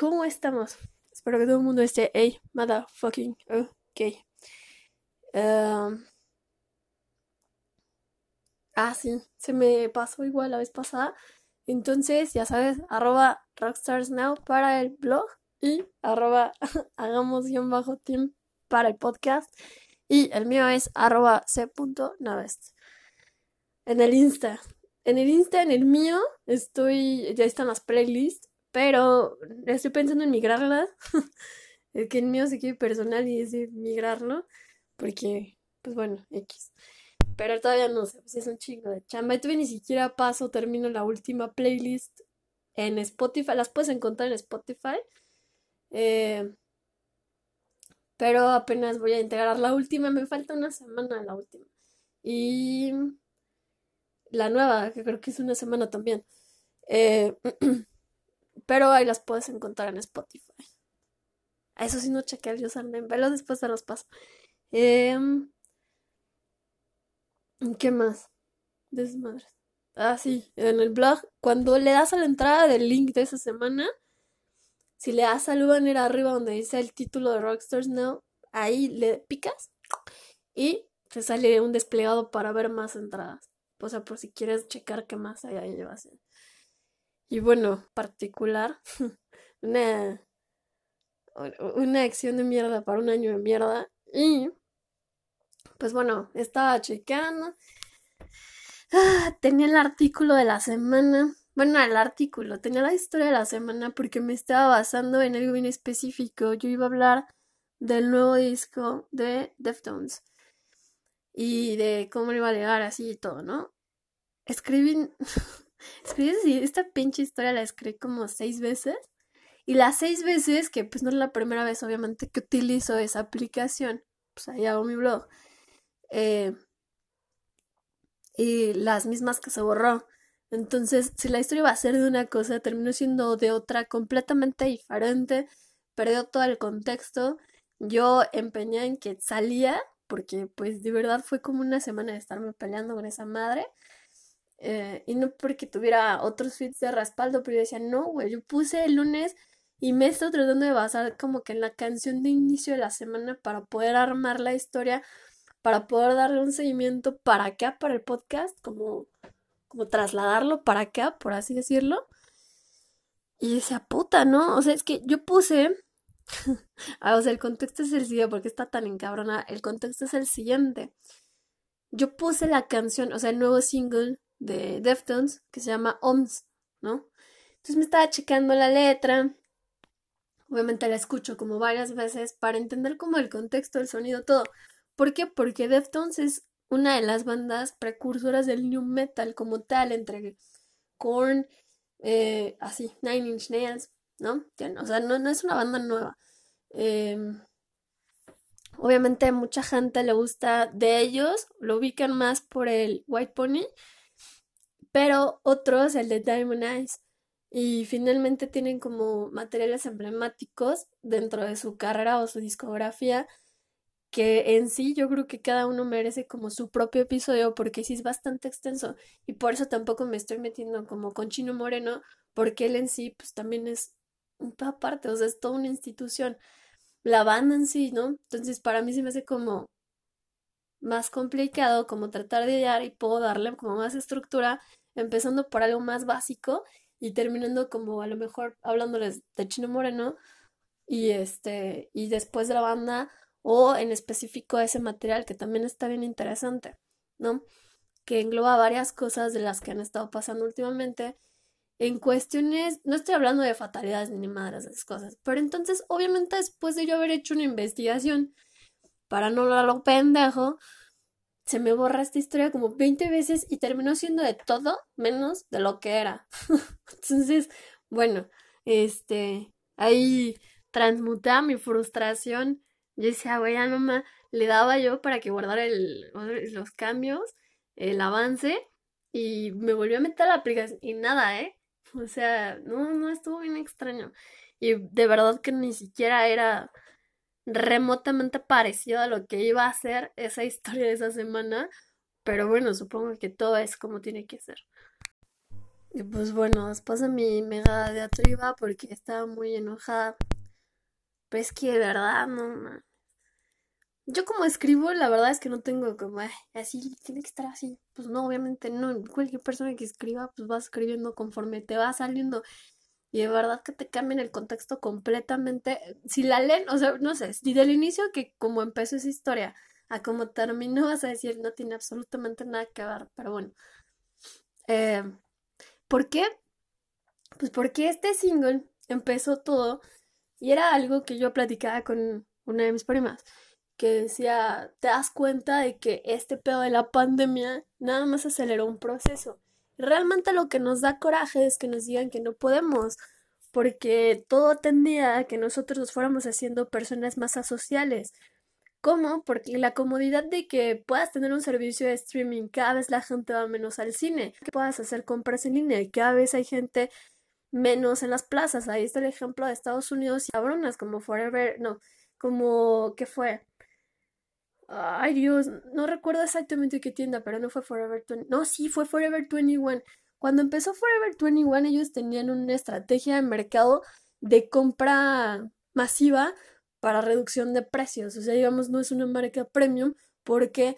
¿Cómo estamos? Espero que todo el mundo esté hey, motherfucking ok. Sí, se me pasó igual la vez pasada. Entonces, ya sabes, @rockstarsnow para el blog y @hagamos-team para el podcast. Y el mío es @c.navest. En el Insta, en el mío, ya están las playlists, pero estoy pensando en migrarlas. Es que el mío se quiere personal y es de migrarlo, porque, pues bueno, X. Pero todavía no sé, pues es un chingo de chamba. Y todavía ni siquiera termino la última playlist en Spotify. Las puedes encontrar en Spotify. Pero apenas voy a integrar la última. Me falta una semana la última. Y la nueva, que creo que es una semana también. Pero ahí las puedes encontrar en Spotify. A eso sí no chequé el username, pero después se los paso. ¿Qué más? Desmadres. Sí, en el blog, cuando le das a la entrada del link de esa semana, si le das al banner arriba donde dice el título de Rockstars Now, ahí le picas y te sale un desplegado para ver más entradas. O sea, por si quieres checar qué más hay ahí. Y bueno, particular, una acción de mierda para un año de mierda. Y pues bueno, estaba checando. Tenía el artículo de la semana. Tenía la historia de la semana porque me estaba basando en algo bien específico. Yo iba a hablar del nuevo disco de Deftones y de cómo le iba a llegar así y todo, ¿no? Escribí esta pinche historia, la escribí como 6 veces. Y las 6 veces, que pues no es la primera vez obviamente que utilizo esa aplicación, pues ahí hago mi blog. Y las mismas que se borró. Entonces, si la historia va a ser de una cosa, terminó siendo de otra completamente diferente. Perdió todo el contexto. Yo empeñé en que salía, porque pues de verdad fue como una semana de estarme peleando con esa madre. Y no porque tuviera otros feeds de respaldo, pero yo decía, no, güey, yo puse el lunes. Y me estoy tratando de basar como que en la canción de inicio de la semana para poder armar la historia, para poder darle un seguimiento para acá, para el podcast, como trasladarlo para acá, por así decirlo. Y decía, puta, ¿no? O sea, es que yo puse... o sea, el contexto es el siguiente, porque está tan encabrona. El contexto es el siguiente. Yo puse la canción, o sea, el nuevo single de Deftones, que se llama OMS, ¿no? Entonces me estaba checando la letra... Obviamente la escucho como varias veces para entender como el contexto, el sonido, todo. ¿Por qué? Porque Deftones es una de las bandas precursoras del new metal como tal, entre Korn, así, Nine Inch Nails, ¿no? O sea, no es una banda nueva. Obviamente a mucha gente le gusta de ellos, lo ubican más por el White Pony, pero otros, el de Diamond Eyes. Y finalmente tienen como materiales emblemáticos dentro de su carrera o su discografía, que en sí yo creo que cada uno merece como su propio episodio, porque sí es bastante extenso. Y por eso tampoco me estoy metiendo como con Chino Moreno, porque él en sí pues también es un aparte, o sea, es toda una institución. La banda en sí, ¿no? Entonces para mí se me hace como más complicado como tratar de hallar, y puedo darle como más estructura, empezando por algo más básico y terminando como a lo mejor hablándoles de Chino Moreno y después de la banda, o en específico ese material que también está bien interesante, ¿no? Que engloba varias cosas de las que han estado pasando últimamente en cuestiones, no estoy hablando de fatalidades ni madres de esas cosas, pero entonces obviamente después de yo haber hecho una investigación para no hablarlo pendejo, se me borra esta historia como 20 veces y terminó siendo de todo menos de lo que era. Entonces, bueno, ahí transmutaba mi frustración. Yo decía, güey, ya nomás le daba yo para que guardara los cambios, el avance, y me volvió a meter a la aplicación y nada, o sea, no, estuvo bien extraño. Y de verdad que ni siquiera era remotamente parecido a lo que iba a ser esa historia de esa semana, pero bueno, supongo que todo es como tiene que ser. Y pues bueno, después de mi mega diatriba, porque estaba muy enojada, pero es que de verdad, no mames. Yo como escribo, la verdad es que no tengo como, así, tiene que estar así. Pues no, obviamente no, cualquier persona que escriba, pues va escribiendo conforme te va saliendo. Y de verdad que te cambian el contexto completamente. Si la leen, o sea, no sé, si del inicio que como empezó esa historia a como terminó, vas a decir, no tiene absolutamente nada que ver, pero bueno. ¿Por qué? Pues porque este single empezó todo y era algo que yo platicaba con una de mis primas, que decía, te das cuenta de que este pedo de la pandemia nada más aceleró un proceso. Realmente lo que nos da coraje es que nos digan que no podemos, porque todo tendía a que nosotros nos fuéramos haciendo personas más asociales. ¿Cómo? Porque la comodidad de que puedas tener un servicio de streaming, cada vez la gente va menos al cine, que puedas hacer compras en línea, cada vez hay gente menos en las plazas. Ahí está el ejemplo de Estados Unidos y cabronas como Forever, no, como, ¿qué fue? Ay Dios, no recuerdo exactamente qué tienda, pero no fue Forever 21, no, sí, fue Forever 21. Cuando empezó Forever 21 ellos tenían una estrategia de mercado de compra masiva para reducción de precios, o sea, digamos, no es una marca premium porque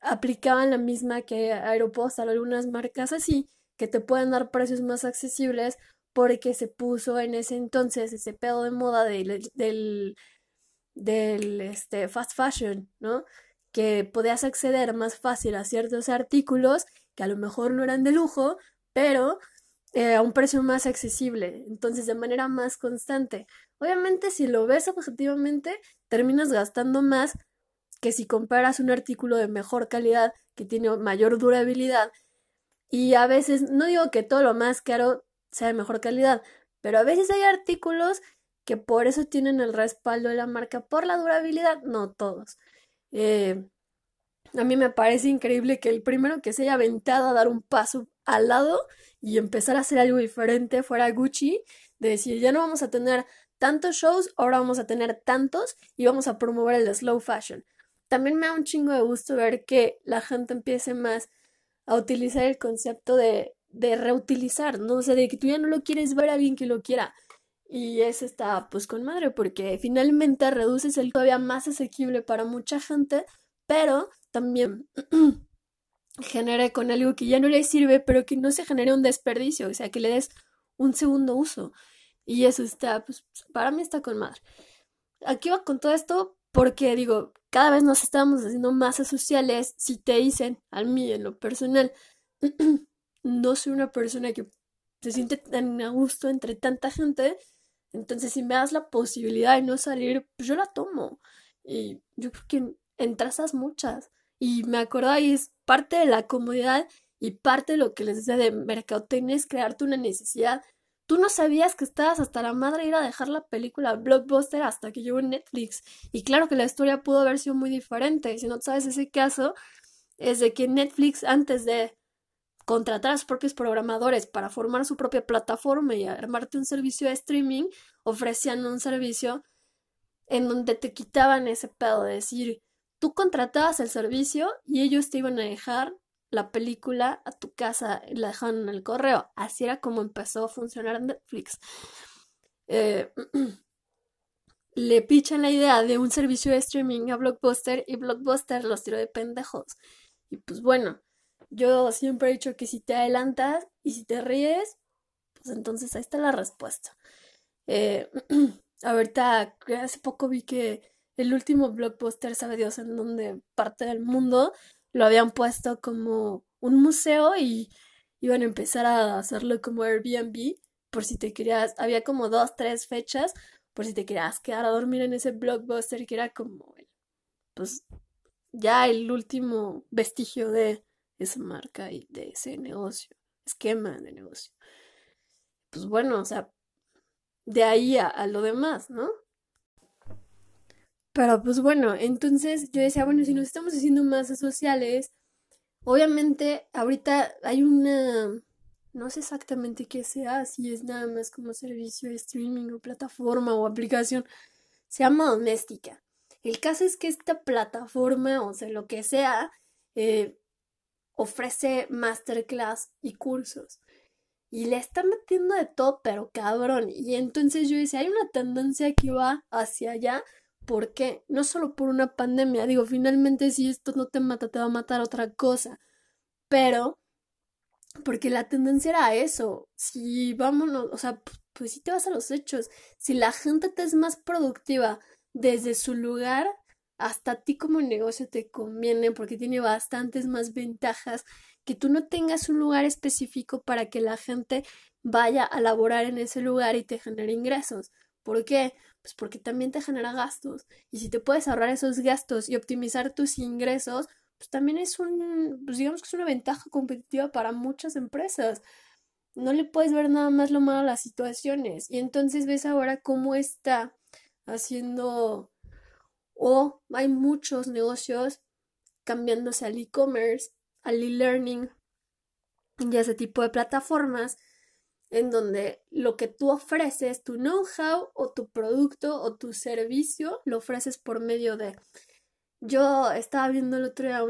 aplicaban la misma que Aeropostale, algunas marcas así, que te pueden dar precios más accesibles porque se puso en ese entonces ese pedo de moda del fast fashion, ¿no? Que podías acceder más fácil a ciertos artículos que a lo mejor no eran de lujo, pero a un precio más accesible, entonces de manera más constante. Obviamente, si lo ves objetivamente, terminas gastando más que si comparas un artículo de mejor calidad, que tiene mayor durabilidad, y a veces, no digo que todo lo más caro sea de mejor calidad, pero a veces hay artículos que por eso tienen el respaldo de la marca, por la durabilidad, no todos. A mí me parece increíble que el primero que se haya aventado a dar un paso al lado y empezar a hacer algo diferente fuera Gucci, de decir, ya no vamos a tener tantos shows, ahora vamos a tener tantos y vamos a promover el slow fashion. También me da un chingo de gusto ver que la gente empiece más a utilizar el concepto de reutilizar, ¿no? O sea, de que tú ya no lo quieres ver a alguien que lo quiera. Y eso está pues con madre, porque finalmente reduces el todavía más asequible para mucha gente, pero también genera con algo que ya no le sirve, pero que no se genere un desperdicio, o sea, que le des un segundo uso. Y eso está, pues para mí está con madre. Aquí va con todo esto porque, digo, cada vez nos estamos haciendo más asociales. Si te dicen, a mí en lo personal, no soy una persona que se siente tan a gusto entre tanta gente. Entonces, si me das la posibilidad de no salir, pues yo la tomo. Y yo creo que en trazas muchas. Y me acordáis, parte de la comodidad y parte de lo que les decía de mercadotecnia es crearte una necesidad. Tú no sabías que estabas hasta la madre de ir a dejar la película Blockbuster hasta que llegó Netflix. Y claro que la historia pudo haber sido muy diferente. Si no sabes ese caso, es de que Netflix, antes de contratar a sus propios programadores para formar su propia plataforma y armarte un servicio de streaming, ofrecían un servicio en donde te quitaban ese pedo de decir, tú contratabas el servicio y ellos te iban a dejar la película a tu casa, la dejaban en el correo. Así era como empezó a funcionar Netflix. Le pichan la idea de un servicio de streaming a Blockbuster y Blockbuster los tiró de pendejos. Y pues bueno, yo siempre he dicho que si te adelantas y si te ríes, pues entonces ahí está la respuesta. Ahorita, hace poco vi que el último Blockbuster, sabe Dios en dónde parte del mundo, lo habían puesto como un museo y iban a empezar a hacerlo como Airbnb, por si te querías, había como 2-3 fechas, por si te querías quedar a dormir en ese Blockbuster que era como, pues, ya el último vestigio de esa marca y de ese negocio, esquema de negocio. Pues bueno, o sea, de ahí a lo demás, ¿no? Pero pues bueno, entonces yo decía, bueno, si nos estamos haciendo más sociales, obviamente ahorita hay una, no sé exactamente qué sea, si es nada más como servicio de streaming o plataforma o aplicación, se llama Doméstica. El caso es que esta plataforma, o sea, lo que sea, ofrece masterclass y cursos. y le están metiendo de todo, pero cabrón. Y entonces yo decía, hay una tendencia que va hacia allá. ¿Por qué? No solo por una pandemia. Digo, finalmente si esto no te mata, te va a matar otra cosa. Pero, porque la tendencia era eso. Si vámonos, o sea, pues si te vas a los hechos. Si la gente te es más productiva desde su lugar, hasta a ti como negocio te conviene porque tiene bastantes más ventajas que tú no tengas un lugar específico para que la gente vaya a laborar en ese lugar y te genere ingresos. ¿Por qué? Pues porque también te genera gastos. Y si te puedes ahorrar esos gastos y optimizar tus ingresos, pues también es pues digamos que es una ventaja competitiva para muchas empresas. No le puedes ver nada más lo malo a las situaciones. Y entonces ves ahora cómo está haciendo, o hay muchos negocios cambiándose al e-commerce, al e-learning y ese tipo de plataformas en donde lo que tú ofreces, tu know-how o tu producto o tu servicio, lo ofreces por medio de... Yo estaba viendo el otro día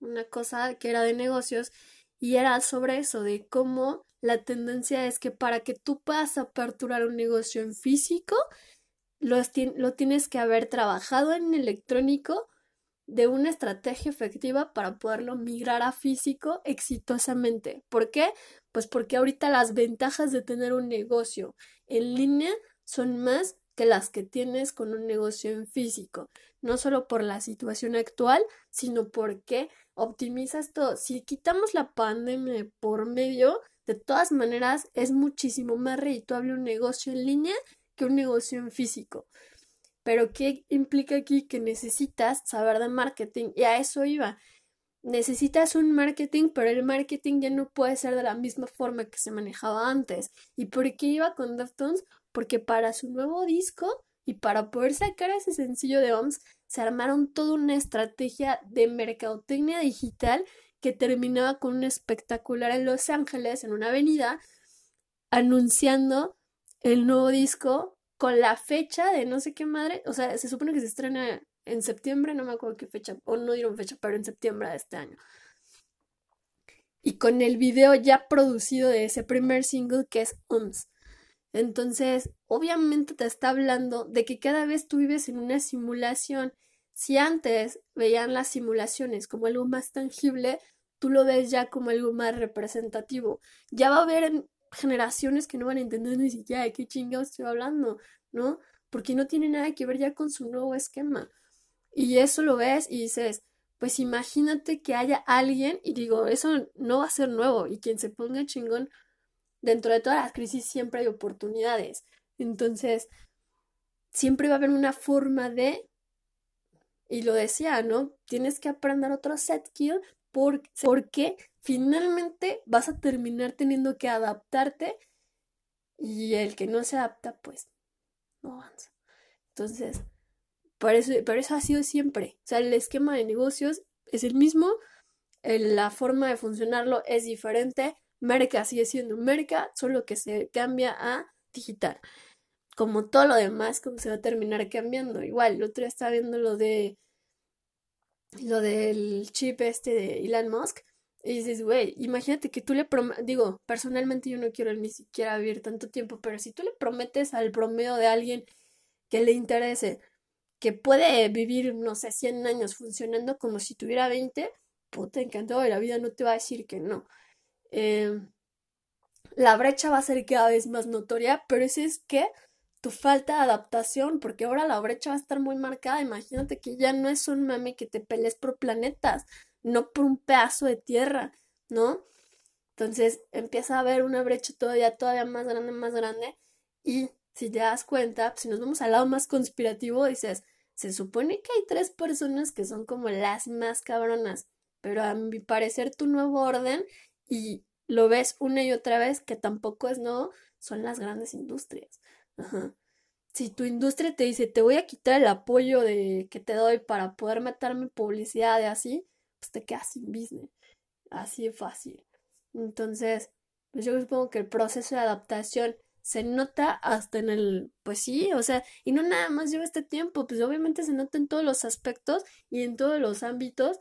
una cosa que era de negocios y era sobre eso, de cómo la tendencia es que para que tú puedas aperturar un negocio en físico, lo tienes que haber trabajado en electrónico de una estrategia efectiva para poderlo migrar a físico exitosamente. ¿Por qué? Pues porque ahorita las ventajas de tener un negocio en línea son más que las que tienes con un negocio en físico, no solo por la situación actual, sino porque optimizas todo. Si quitamos la pandemia por medio, de todas maneras es muchísimo más redituable un negocio en línea que un negocio en físico. Pero ¿qué implica aquí? Que necesitas saber de marketing, y a eso iba. Necesitas un marketing, pero el marketing ya no puede ser de la misma forma que se manejaba antes. ¿Y por qué iba con Deftones? Porque para su nuevo disco y para poder sacar ese sencillo de OMS, se armaron toda una estrategia de mercadotecnia digital que terminaba con un espectacular en Los Ángeles, en una avenida, anunciando el nuevo disco con la fecha de no sé qué madre. O sea, se supone que se estrena en septiembre, no me acuerdo qué fecha, o no dieron fecha, pero en septiembre de este año. Y con el video ya producido de ese primer single que es OMS. Entonces, obviamente te está hablando de que cada vez tú vives en una simulación. Si antes veían las simulaciones como algo más tangible, tú lo ves ya como algo más representativo. Ya va a haber generaciones que no van a entender ni siquiera de qué chingados estoy hablando, ¿no? Porque no tiene nada que ver ya con su nuevo esquema. Y eso lo ves y dices, pues imagínate que haya alguien, y digo, eso no va a ser nuevo, y quien se ponga chingón. Dentro de todas las crisis siempre hay oportunidades. Entonces, siempre va a haber una forma de... Y lo decía, ¿no? Tienes que aprender otro set skill porque finalmente vas a terminar teniendo que adaptarte y el que no se adapta, pues, no avanza. Entonces, por eso ha sido siempre. O sea, el esquema de negocios es el mismo, la forma de funcionarlo es diferente. Merca sigue siendo merca, solo que se cambia a digital. Como todo lo demás, como se va a terminar cambiando. Igual, el otro día estaba viendo lo del chip este de Elon Musk. Y dices, güey, imagínate que tú le prometes... Digo, personalmente yo no quiero ni siquiera vivir tanto tiempo, pero si tú le prometes al promedio de alguien que le interese, que puede vivir, no sé, 100 años funcionando como si tuviera 20, puta, encantado de la vida, no te va a decir que no. La brecha va a ser cada vez más notoria, pero eso es que tu falta de adaptación, porque ahora la brecha va a estar muy marcada. Imagínate que ya no es un mame que te pelees por planetas, no por un pedazo de tierra, ¿no? Entonces empieza a haber una brecha todavía más grande, y si te das cuenta, pues, si nos vamos al lado más conspirativo, dices, se supone que hay 3 personas que son como las más cabronas, pero a mi parecer tu nuevo orden, y lo ves una y otra vez, que tampoco es no, son las grandes industrias. Ajá. Si tu industria te dice, te voy a quitar el apoyo de que te doy para poder meterme publicidad y así, pues te quedas sin business. Así de fácil. Entonces, pues yo supongo que el proceso de adaptación se nota hasta en el... Pues sí, o sea, y no nada más lleva este tiempo, pues obviamente se nota en todos los aspectos y en todos los ámbitos,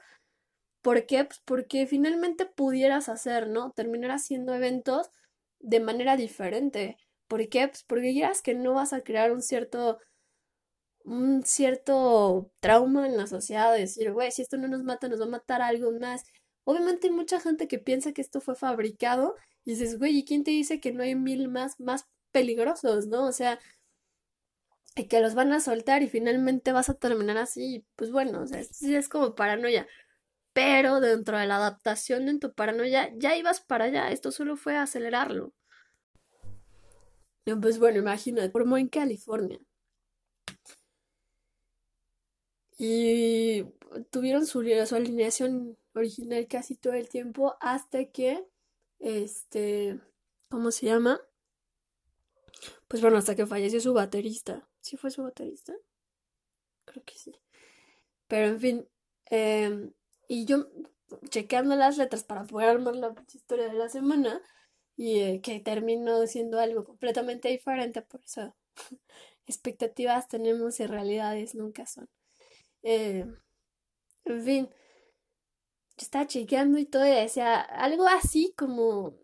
¿Por qué? Pues porque finalmente pudieras hacer, ¿no? Terminar haciendo eventos de manera diferente. ¿Por qué? Pues porque quieras que no vas a crear un cierto trauma en la sociedad de decir, güey, si esto no nos mata, nos va a matar algo más. Obviamente hay mucha gente que piensa que esto fue fabricado y dices, güey, ¿y quién te dice que no hay mil más peligrosos, no? O sea, y que los van a soltar y finalmente vas a terminar así. Pues bueno, o sea, sí es como paranoia. Pero dentro de la adaptación en tu paranoia, ya ibas para allá. Esto solo fue acelerarlo. Y pues bueno, imagínate, formó en California. Y tuvieron su alineación original casi todo el tiempo hasta que, ¿cómo se llama? Pues bueno, hasta que falleció su baterista. ¿Sí fue su baterista? Creo que sí. Pero en fin, y yo checando las letras para poder armar la historia de la semana y que terminó siendo algo completamente diferente, por eso expectativas tenemos y realidades nunca son. En fin, yo estaba chequeando y todo y decía algo así como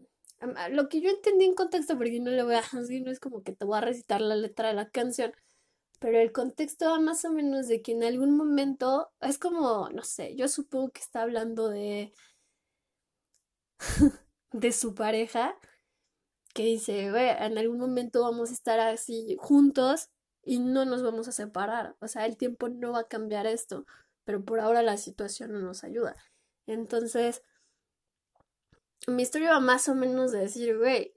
lo que yo entendí en contexto, porque no le voy a decir, no es como que te voy a recitar la letra de la canción, pero el contexto va más o menos de que en algún momento es como, no sé, yo supongo que está hablando de su pareja, que dice, güey, en algún momento vamos a estar así juntos y no nos vamos a separar, o sea, el tiempo no va a cambiar esto, pero por ahora la situación no nos ayuda. Entonces, mi historia va más o menos de decir, güey,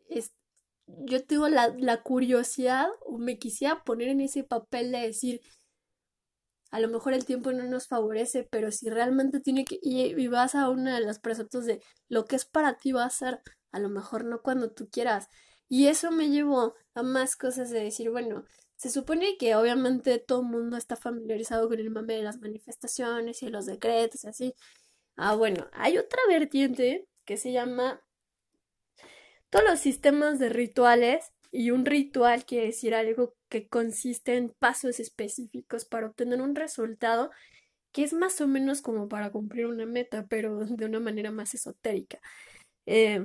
yo tengo la curiosidad, o me quisiera poner en ese papel de decir, a lo mejor el tiempo no nos favorece, pero si realmente tiene que, y vas a uno de los preceptos de lo que es para ti va a ser, a lo mejor no cuando tú quieras. Y eso me llevó a más cosas de decir, bueno, se supone que obviamente todo el mundo está familiarizado con el mame de las manifestaciones y los decretos y así. Ah, bueno, hay otra vertiente que se llama todos los sistemas de rituales, y un ritual quiere decir algo que consiste en pasos específicos para obtener un resultado, que es más o menos como para cumplir una meta, pero de una manera más esotérica, que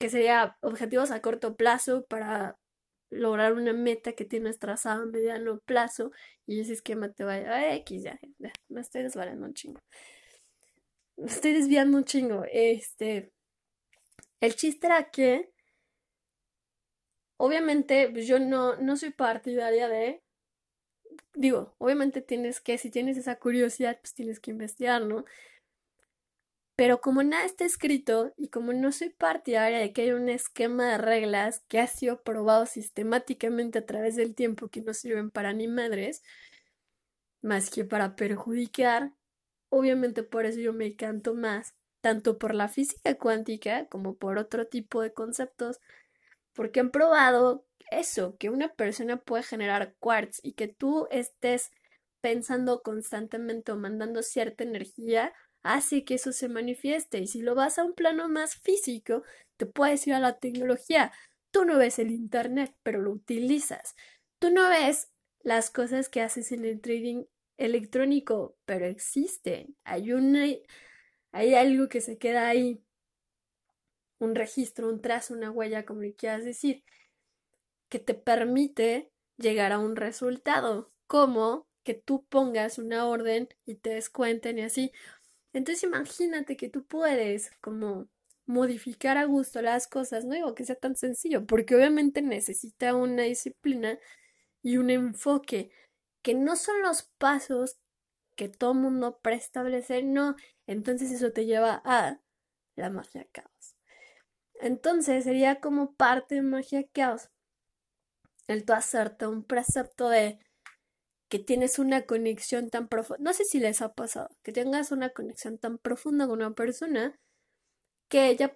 sería objetivos a corto plazo para lograr una meta que tienes trazada a mediano plazo, y ese esquema te va a X, ya, me estoy desbalando un chingo. Me estoy desviando un chingo. El chiste era que obviamente yo no soy partidaria de, digo, obviamente si tienes esa curiosidad, pues tienes que investigar, ¿no? Pero como nada está escrito y como no soy partidaria de que haya un esquema de reglas que ha sido probado sistemáticamente a través del tiempo que no sirven para ni madres, más que para perjudicar, obviamente por eso yo me encanto más, tanto por la física cuántica como por otro tipo de conceptos, porque han probado eso, que una persona puede generar quarks y que tú estés pensando constantemente o mandando cierta energía, hace que eso se manifieste. Y si lo vas a un plano más físico, te puedes ir a la tecnología. Tú no ves el internet, pero lo utilizas. Tú no ves las cosas que haces en el trading electrónico, pero existen. Hay algo que se queda ahí, un registro, un trazo, una huella, como le quieras decir, que te permite llegar a un resultado, como que tú pongas una orden y te descuenten y así. Entonces imagínate que tú puedes como modificar a gusto las cosas, no digo que sea tan sencillo, porque obviamente necesita una disciplina y un enfoque, que no son los pasos que todo mundo preestablece, no. Entonces eso te lleva a la magia caos. Entonces sería como parte de magia caos el tú hacerte un precepto de que tienes una conexión tan profunda. No sé si les ha pasado que tengas una conexión tan profunda con una persona que ya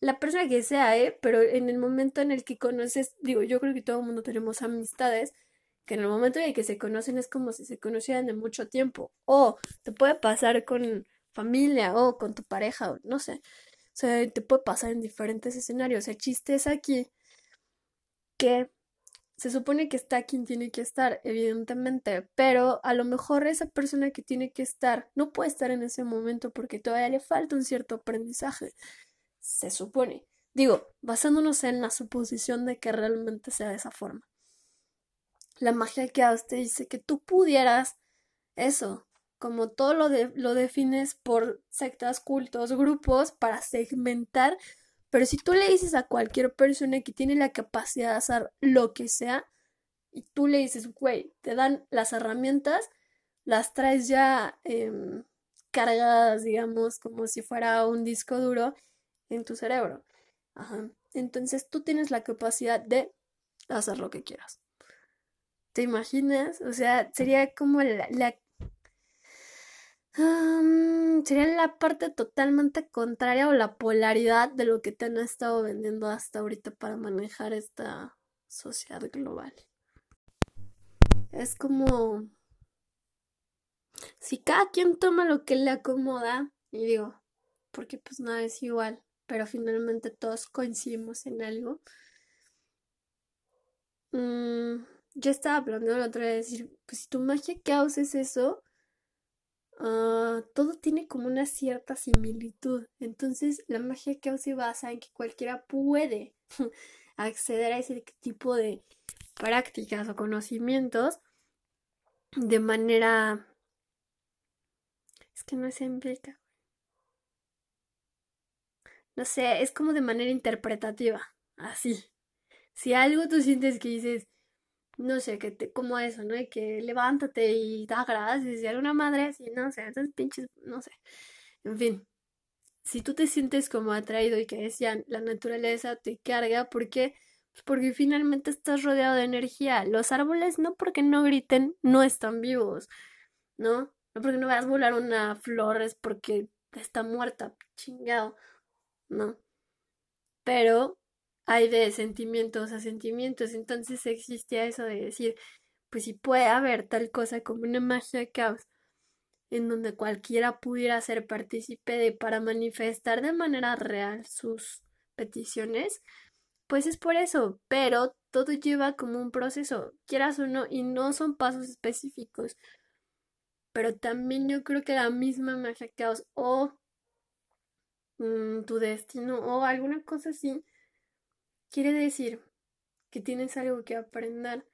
la persona que sea, pero en el momento en el que conoces, digo, yo creo que todo el mundo tenemos amistades que en el momento en el que se conocen es como si se conocieran de mucho tiempo, o te puede pasar con familia, o con tu pareja, o no sé, o sea, te puede pasar en diferentes escenarios. El chiste es aquí que se supone que está quien tiene que estar, evidentemente, pero a lo mejor esa persona que tiene que estar no puede estar en ese momento porque todavía le falta un cierto aprendizaje, se supone. Digo, basándonos en la suposición de que realmente sea de esa forma. La magia que hace te dice que tú pudieras eso, como todo lo defines por sectas, cultos, grupos, para segmentar. Pero si tú le dices a cualquier persona que tiene la capacidad de hacer lo que sea, y tú le dices, güey, te dan las herramientas, las traes ya cargadas, digamos, como si fuera un disco duro en tu cerebro. Ajá. Entonces tú tienes la capacidad de hacer lo que quieras. ¿Te imaginas? O sea, sería como sería la parte totalmente contraria o la polaridad de lo que te han estado vendiendo hasta ahorita para manejar esta sociedad global. Es como si cada quien toma lo que le acomoda, y digo, porque pues nada es igual, pero finalmente todos coincidimos en algo. Yo estaba planeando la otra vez decir, pues si tu magia causa es eso, todo tiene como una cierta similitud. Entonces la magia que se basa en que cualquiera puede acceder a ese tipo de prácticas o conocimientos de manera... Es que no se implica. No sé, es como de manera interpretativa. Así. Si algo tú sientes que dices... No sé, que te, como eso, ¿no? Y que levántate y da gracias y alguna madre, y no sé, esas pinches, no sé. En fin, si tú te sientes como atraído y que decían, la naturaleza te carga, ¿por qué? Pues porque finalmente estás rodeado de energía. Los árboles, no porque no griten, no están vivos, ¿no? No porque no veas volar una flor, es porque está muerta, chingado, ¿no? Pero... hay de sentimientos a sentimientos, entonces existía eso de decir, pues si puede haber tal cosa como una magia de caos, en donde cualquiera pudiera ser partícipe de para manifestar de manera real sus peticiones, pues es por eso, pero todo lleva como un proceso, quieras o no, y no son pasos específicos, pero también yo creo que la misma magia de caos o tu destino o alguna cosa así, quiere decir que tienes algo que aprender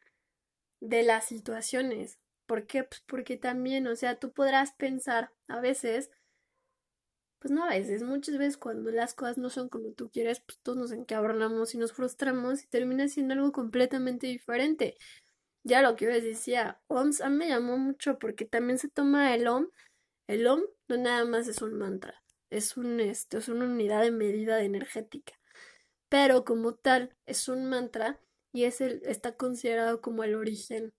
de las situaciones. ¿Por qué? Pues porque también, o sea, tú podrás pensar a veces, pues no a veces, muchas veces cuando las cosas no son como tú quieres, pues todos nos encabronamos y nos frustramos y termina siendo algo completamente diferente. Ya lo que yo les decía, OMS a mí me llamó mucho porque también se toma el OM. El OM no nada más es un mantra, es una unidad de medida energética. Pero como tal es un mantra y está considerado como el origen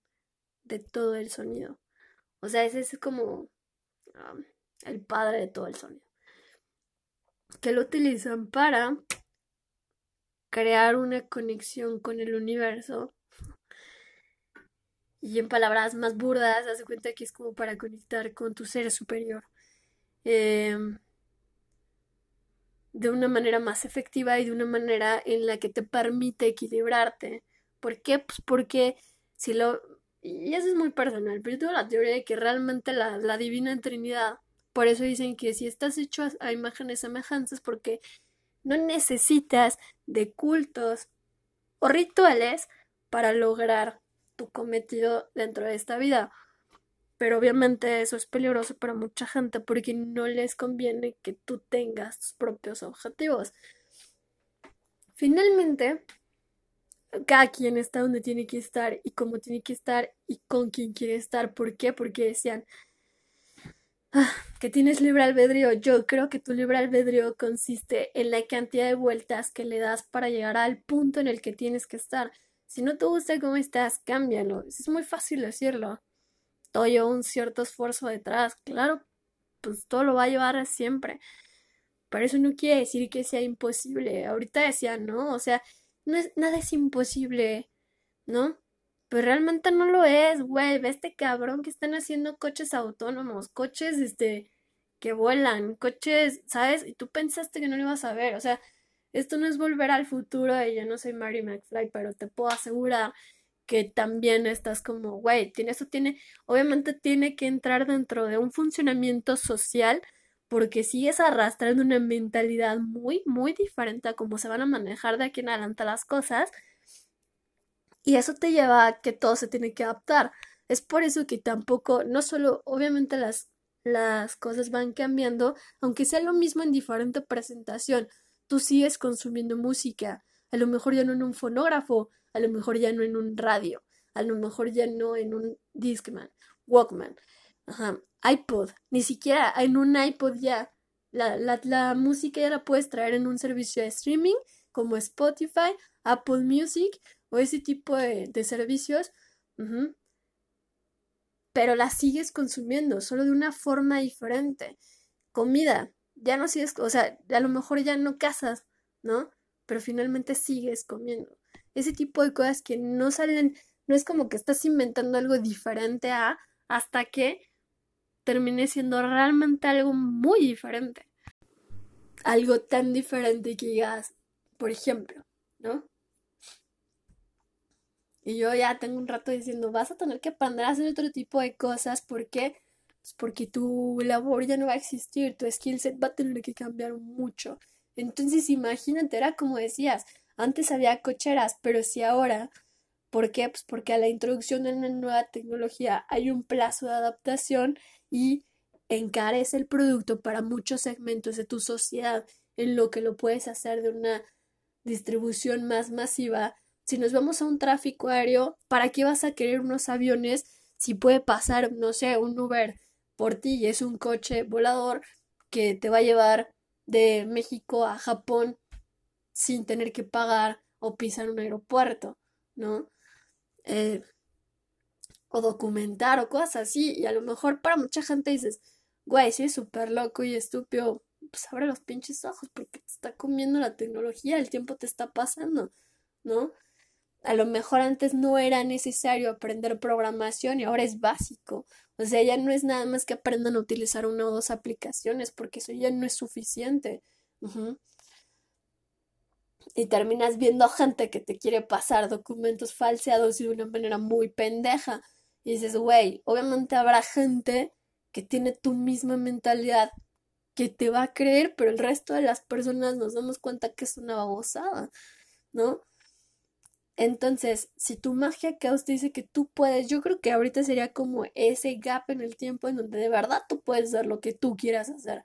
de todo el sonido. O sea, ese es como el padre de todo el sonido. Que lo utilizan para crear una conexión con el universo. Y en palabras más burdas, haz de cuenta que es como para conectar con tu ser superior. De una manera más efectiva y de una manera en la que te permite equilibrarte. ¿Por qué? Pues porque si lo... Y eso es muy personal, pero yo tengo la teoría de que realmente la Divina Trinidad, por eso dicen que si estás hecho a imágenes semejantes, porque no necesitas de cultos o rituales para lograr tu cometido dentro de esta vida. Pero obviamente eso es peligroso para mucha gente porque no les conviene que tú tengas tus propios objetivos. Finalmente, cada quien está donde tiene que estar y cómo tiene que estar y con quién quiere estar. ¿Por qué? Porque decían que tienes libre albedrío. Yo creo que tu libre albedrío consiste en la cantidad de vueltas que le das para llegar al punto en el que tienes que estar. Si no te gusta cómo estás, cámbialo. Es muy fácil decirlo. Todo lleva un cierto esfuerzo detrás, claro, pues todo lo va a llevar siempre, pero eso no quiere decir que sea imposible. Ahorita decía, no, o sea, nada es imposible, ¿no? Pero realmente no lo es, güey, ve este cabrón que están haciendo coches autónomos, coches, que vuelan, coches, ¿sabes? Y tú pensaste que no lo ibas a ver, o sea, esto no es volver al futuro y yo no soy Mary McFly, pero te puedo asegurar que también estás como, güey, obviamente tiene que entrar dentro de un funcionamiento social, porque sigues arrastrando una mentalidad muy, muy diferente a cómo se van a manejar de aquí en adelante las cosas, y eso te lleva a que todo se tiene que adaptar. Es por eso que tampoco, no solo, obviamente las cosas van cambiando, aunque sea lo mismo en diferente presentación, tú sigues consumiendo música, a lo mejor ya no en un fonógrafo, a lo mejor ya no en un radio, a lo mejor ya no en un Discman, Walkman, ajá, iPod, ni siquiera en un iPod ya. La música ya la puedes traer en un servicio de streaming como Spotify, Apple Music o ese tipo de servicios, uh-huh. Pero la sigues consumiendo, solo de una forma diferente. Comida, ya no sigues, o sea, a lo mejor ya no cazas, ¿no? Pero finalmente sigues comiendo. Ese tipo de cosas que no salen, no es como que estás inventando algo diferente hasta que termine siendo realmente algo muy diferente. Algo tan diferente que digas, por ejemplo, ¿no? Y yo ya tengo un rato diciendo, vas a tener que aprender a hacer otro tipo de cosas, ¿por qué? Pues porque tu labor ya no va a existir, tu skill set va a tener que cambiar mucho. Entonces imagínate, era como decías, antes había cocheras, pero si ahora, ¿por qué? Pues porque a la introducción de una nueva tecnología hay un plazo de adaptación y encarece el producto para muchos segmentos de tu sociedad, en lo que lo puedes hacer de una distribución más masiva. Si nos vamos a un tráfico aéreo, ¿para qué vas a querer unos aviones si puede pasar, no sé, un Uber por ti y es un coche volador que te va a llevar de México a Japón sin tener que pagar o pisar un aeropuerto, ¿no? O documentar o cosas así, y a lo mejor para mucha gente dices, güey, si eres súper loco y estúpido, pues abre los pinches ojos porque te está comiendo la tecnología, el tiempo te está pasando, ¿no? A lo mejor antes no era necesario aprender programación y ahora es básico, o sea, ya no es nada más que aprendan a utilizar una o dos aplicaciones porque eso ya no es suficiente, uh-huh. Y terminas viendo gente que te quiere pasar documentos falseados y de una manera muy pendeja. Y dices, güey, obviamente habrá gente que tiene tu misma mentalidad que te va a creer, pero el resto de las personas nos damos cuenta que es una babosada, ¿no? Entonces, si tu magia caos te dice que tú puedes, yo creo que ahorita sería como ese gap en el tiempo en donde de verdad tú puedes hacer lo que tú quieras hacer.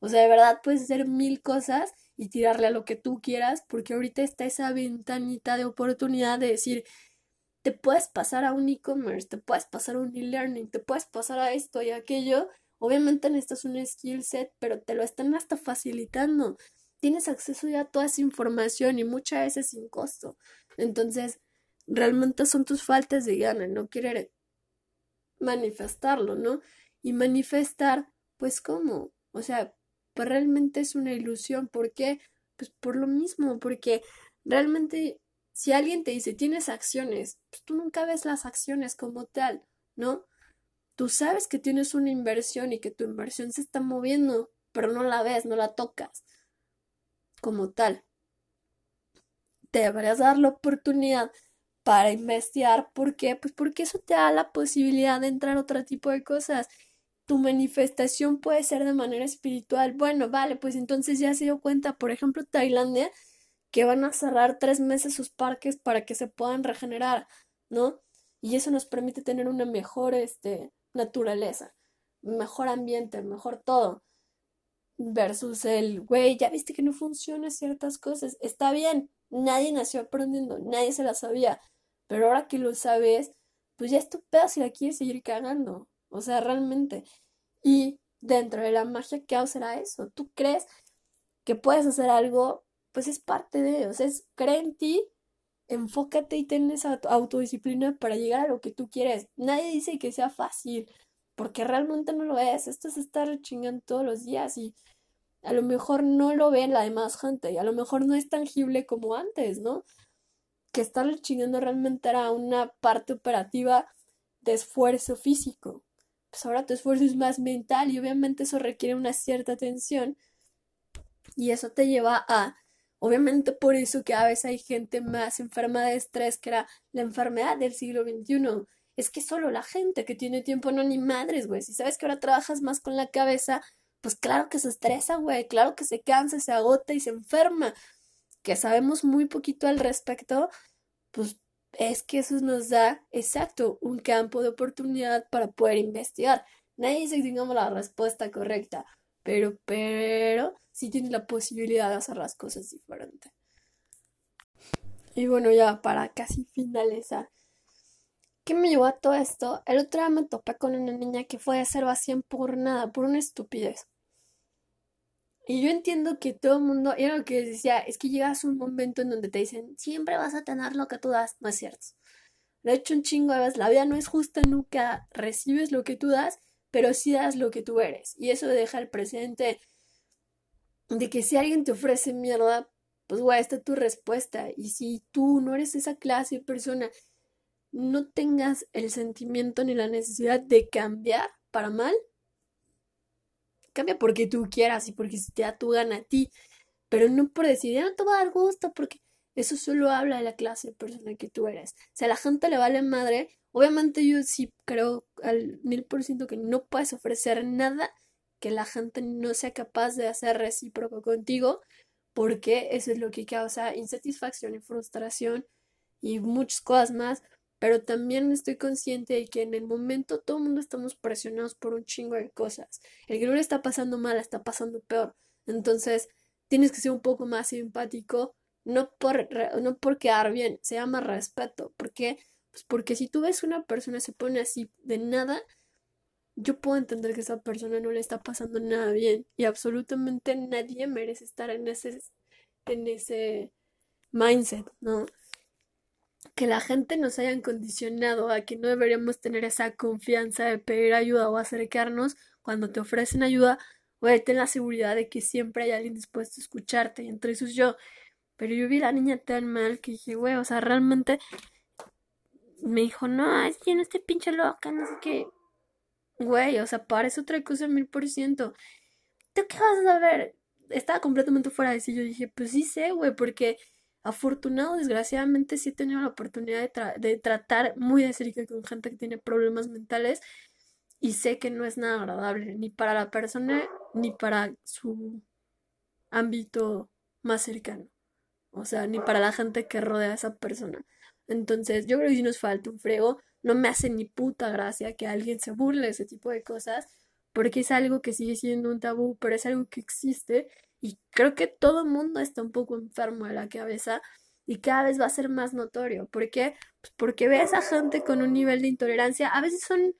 O sea, de verdad puedes hacer 1000 cosas y tirarle a lo que tú quieras, porque ahorita está esa ventanita de oportunidad de decir, te puedes pasar a un e-commerce, te puedes pasar a un e-learning, te puedes pasar a esto y aquello. Obviamente necesitas un skill set, pero te lo están hasta facilitando. Tienes acceso ya a toda esa información y muchas veces sin costo. Entonces, realmente son tus faltas de ganas, no querer manifestarlo, ¿no? Y manifestar, pues, ¿cómo? O sea, pues realmente es una ilusión. ¿Por qué? Pues por lo mismo, porque realmente si alguien te dice tienes acciones, pues tú nunca ves las acciones como tal, ¿no? Tú sabes que tienes una inversión y que tu inversión se está moviendo, pero no la ves, no la tocas como tal. Te deberías dar la oportunidad para investigar. ¿Por qué? Pues porque eso te da la posibilidad de entrar a otro tipo de cosas. Tu manifestación puede ser de manera espiritual. Bueno, vale, pues entonces ya se dio cuenta, por ejemplo, Tailandia, que van a cerrar 3 meses sus parques para que se puedan regenerar, ¿no? Y eso nos permite tener una mejor naturaleza, mejor ambiente, mejor todo. Versus el, güey, ya viste que no funcionan ciertas cosas. Está bien, nadie nació aprendiendo, nadie se las sabía. Pero ahora que lo sabes, pues ya es tu pedo si la quieres seguir cagando. O sea, realmente. Y dentro de la magia, ¿qué será eso? Tú crees que puedes hacer algo, pues es parte de, o sea, cree en ti, enfócate y ten esa autodisciplina para llegar a lo que tú quieres. Nadie dice que sea fácil, porque realmente no lo es. Esto es estar chingando todos los días y a lo mejor no lo ve la demás gente y a lo mejor no es tangible como antes, ¿no? Que estar chingando realmente era una parte operativa de esfuerzo físico. Pues ahora tu esfuerzo es más mental y obviamente eso requiere una cierta atención y eso te lleva a, Obviamente por eso cada vez hay gente más enferma de estrés, que era la enfermedad del siglo XXI. Es que solo la gente que tiene tiempo, no, ni madres, güey. Si sabes que ahora trabajas más con la cabeza, pues claro que se estresa, güey. Claro que se cansa, se agota y se enferma. Que sabemos muy poquito al respecto, pues es que eso nos da, exacto, un campo de oportunidad para poder investigar. Nadie dice que tengamos la respuesta correcta, pero sí tienes la posibilidad de hacer las cosas diferentes. Y bueno, ya para casi finalizar, ¿qué me llevó a todo esto? El otro día me topé con una niña que fue a hacer vacío por nada, por una estupidez. Y yo entiendo que todo el mundo, y era lo que les decía, es que llegas a un momento en donde te dicen, siempre vas a tener lo que tú das. No es cierto. Lo he hecho un chingo de veces, la vida no es justa, nunca recibes lo que tú das, pero sí das lo que tú eres. Y eso deja el precedente de que si alguien te ofrece mierda, pues güey, esta es tu respuesta. Y si tú no eres esa clase de persona, no tengas el sentimiento ni la necesidad de cambiar para mal. Cambia porque tú quieras y porque se te da tu gana a ti, pero no por decir, ya no te va a dar gusto, porque eso solo habla de la clase de persona que tú eres. O sea, a la gente le vale madre. Obviamente yo sí creo al 1000% que no puedes ofrecer nada que la gente no sea capaz de hacer recíproco contigo, porque eso es lo que causa insatisfacción y frustración y muchas cosas más. Pero también estoy consciente de que en el momento todo el mundo estamos presionados por un chingo de cosas. El que no le está pasando mal, está pasando peor. Entonces, tienes que ser un poco más empático, no por quedar bien, se llama respeto. ¿Por qué? Pues porque si tú ves una persona se pone así de nada, yo puedo entender que esa persona no le está pasando nada bien. Y absolutamente nadie merece estar en ese mindset, ¿no? Que la gente nos hayan condicionado a que no deberíamos tener esa confianza de pedir ayuda o acercarnos. Cuando te ofrecen ayuda, güey, ten la seguridad de que siempre hay alguien dispuesto a escucharte, y entre esos yo. Pero yo vi a la niña tan mal que dije, güey, o sea, realmente me dijo, no, es que no esté pinche loca, no sé qué. Güey, o sea, parece otra cosa 1000%. ¿Tú qué vas a saber? Estaba completamente fuera de sí. Yo dije, pues sí sé, güey, porque afortunado, desgraciadamente, sí he tenido la oportunidad de tratar muy de cerca con gente que tiene problemas mentales, y sé que no es nada agradable, ni para la persona, ni para su ámbito más cercano, o sea, ni para la gente que rodea a esa persona. Entonces, yo creo que sí nos falta un frego. No me hace ni puta gracia que alguien se burle de ese tipo de cosas, porque es algo que sigue siendo un tabú, pero es algo que existe. Y creo que todo el mundo está un poco enfermo de la cabeza y cada vez va a ser más notorio. ¿Por qué? Pues porque ves a gente con un nivel de intolerancia. A veces son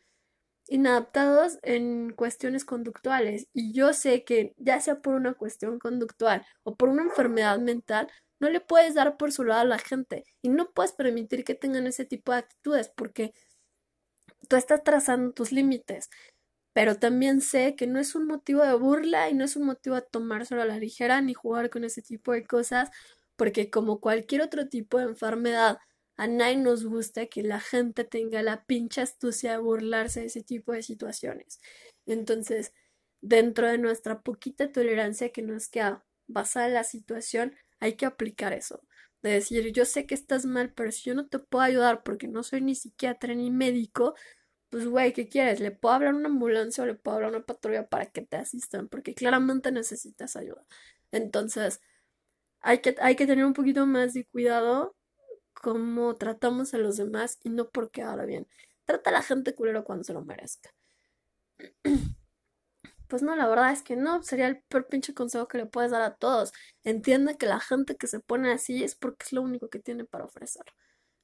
inadaptados en cuestiones conductuales. Y yo sé que ya sea por una cuestión conductual o por una enfermedad mental, no le puedes dar por su lado a la gente. Y no puedes permitir que tengan ese tipo de actitudes porque tú estás trazando tus límites. Pero también sé que no es un motivo de burla y no es un motivo a tomárselo a la ligera ni jugar con ese tipo de cosas, porque como cualquier otro tipo de enfermedad, a nadie nos gusta que la gente tenga la pinche astucia de burlarse de ese tipo de situaciones. Entonces, dentro de nuestra poquita tolerancia que nos queda basada en la situación, hay que aplicar eso. De decir, yo sé que estás mal, pero si yo no te puedo ayudar porque no soy ni psiquiatra ni médico, pues güey, ¿qué quieres? ¿Le puedo hablar a una ambulancia o le puedo hablar a una patrulla para que te asistan? Porque claramente necesitas ayuda. Entonces, hay que tener un poquito más de cuidado cómo tratamos a los demás y no por quedar bien. Trata a la gente culero cuando se lo merezca. Pues no, la verdad es que no, sería el peor pinche consejo que le puedes dar a todos. Entiende que la gente que se pone así es porque es lo único que tiene para ofrecer,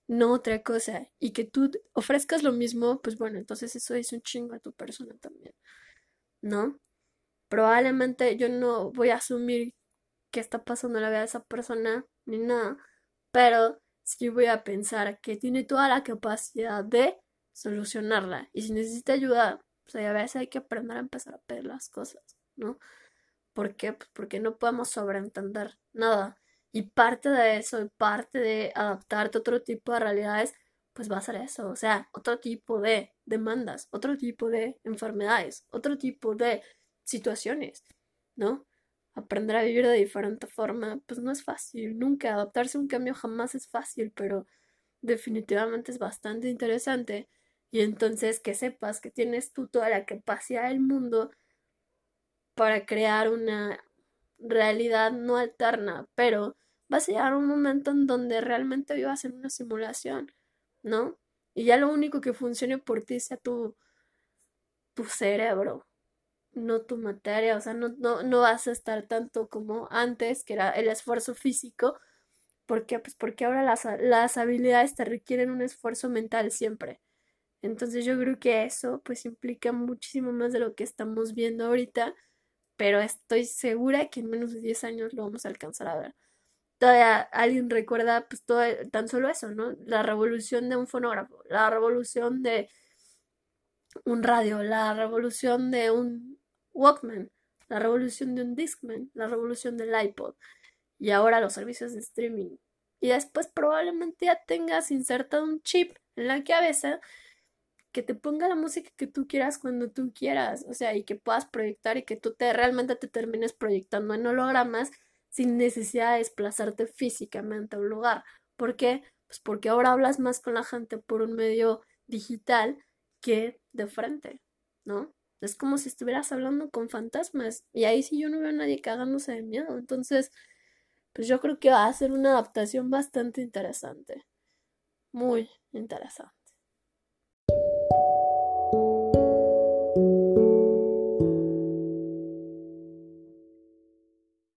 no otra cosa, y que tú ofrezcas lo mismo, pues bueno, entonces eso es un chingo a tu persona también, ¿no? Probablemente yo no voy a asumir qué está pasando en la vida de esa persona, ni nada, pero sí voy a pensar que tiene toda la capacidad de solucionarla, y si necesita ayuda, pues a veces hay que aprender a empezar a pedir las cosas, ¿no? ¿Por qué? Pues porque no podemos sobreentender nada. Y parte de eso, y parte de adaptarte a otro tipo de realidades, pues va a ser eso. O sea, otro tipo de demandas, otro tipo de enfermedades, otro tipo de situaciones, ¿no? aprender a vivir de diferente forma, pues no es fácil, nunca. Adaptarse a un cambio jamás es fácil, pero definitivamente es bastante interesante. Y entonces que sepas que tienes tú toda la capacidad del mundo para crear una realidad no alterna, pero vas a llegar a un momento en donde realmente vivas en una simulación, ¿no? Y ya lo único que funcione por ti sea tu cerebro, no tu materia. O sea, no vas a estar tanto como antes, que era el esfuerzo físico, porque pues porque ahora las habilidades te requieren un esfuerzo mental siempre. Entonces yo creo que eso pues implica muchísimo más de lo que estamos viendo ahorita, pero estoy segura que en menos de 10 años lo vamos a alcanzar a ver. Todavía alguien recuerda pues todo, tan solo eso, ¿no? La revolución de un fonógrafo, la revolución de un radio, la revolución de un Walkman, la revolución de un Discman, la revolución del iPod y ahora los servicios de streaming. Y después probablemente ya tengas insertado un chip en la cabeza que te ponga la música que tú quieras cuando tú quieras, o sea, y que puedas proyectar y que tú realmente te termines proyectando en hologramas sin necesidad de desplazarte físicamente a un lugar. ¿Por qué? Pues porque ahora hablas más con la gente por un medio digital que de frente, ¿no? Es como si estuvieras hablando con fantasmas, y ahí sí yo no veo a nadie cagándose de miedo. Entonces, pues yo creo que va a ser una adaptación bastante interesante, muy interesante.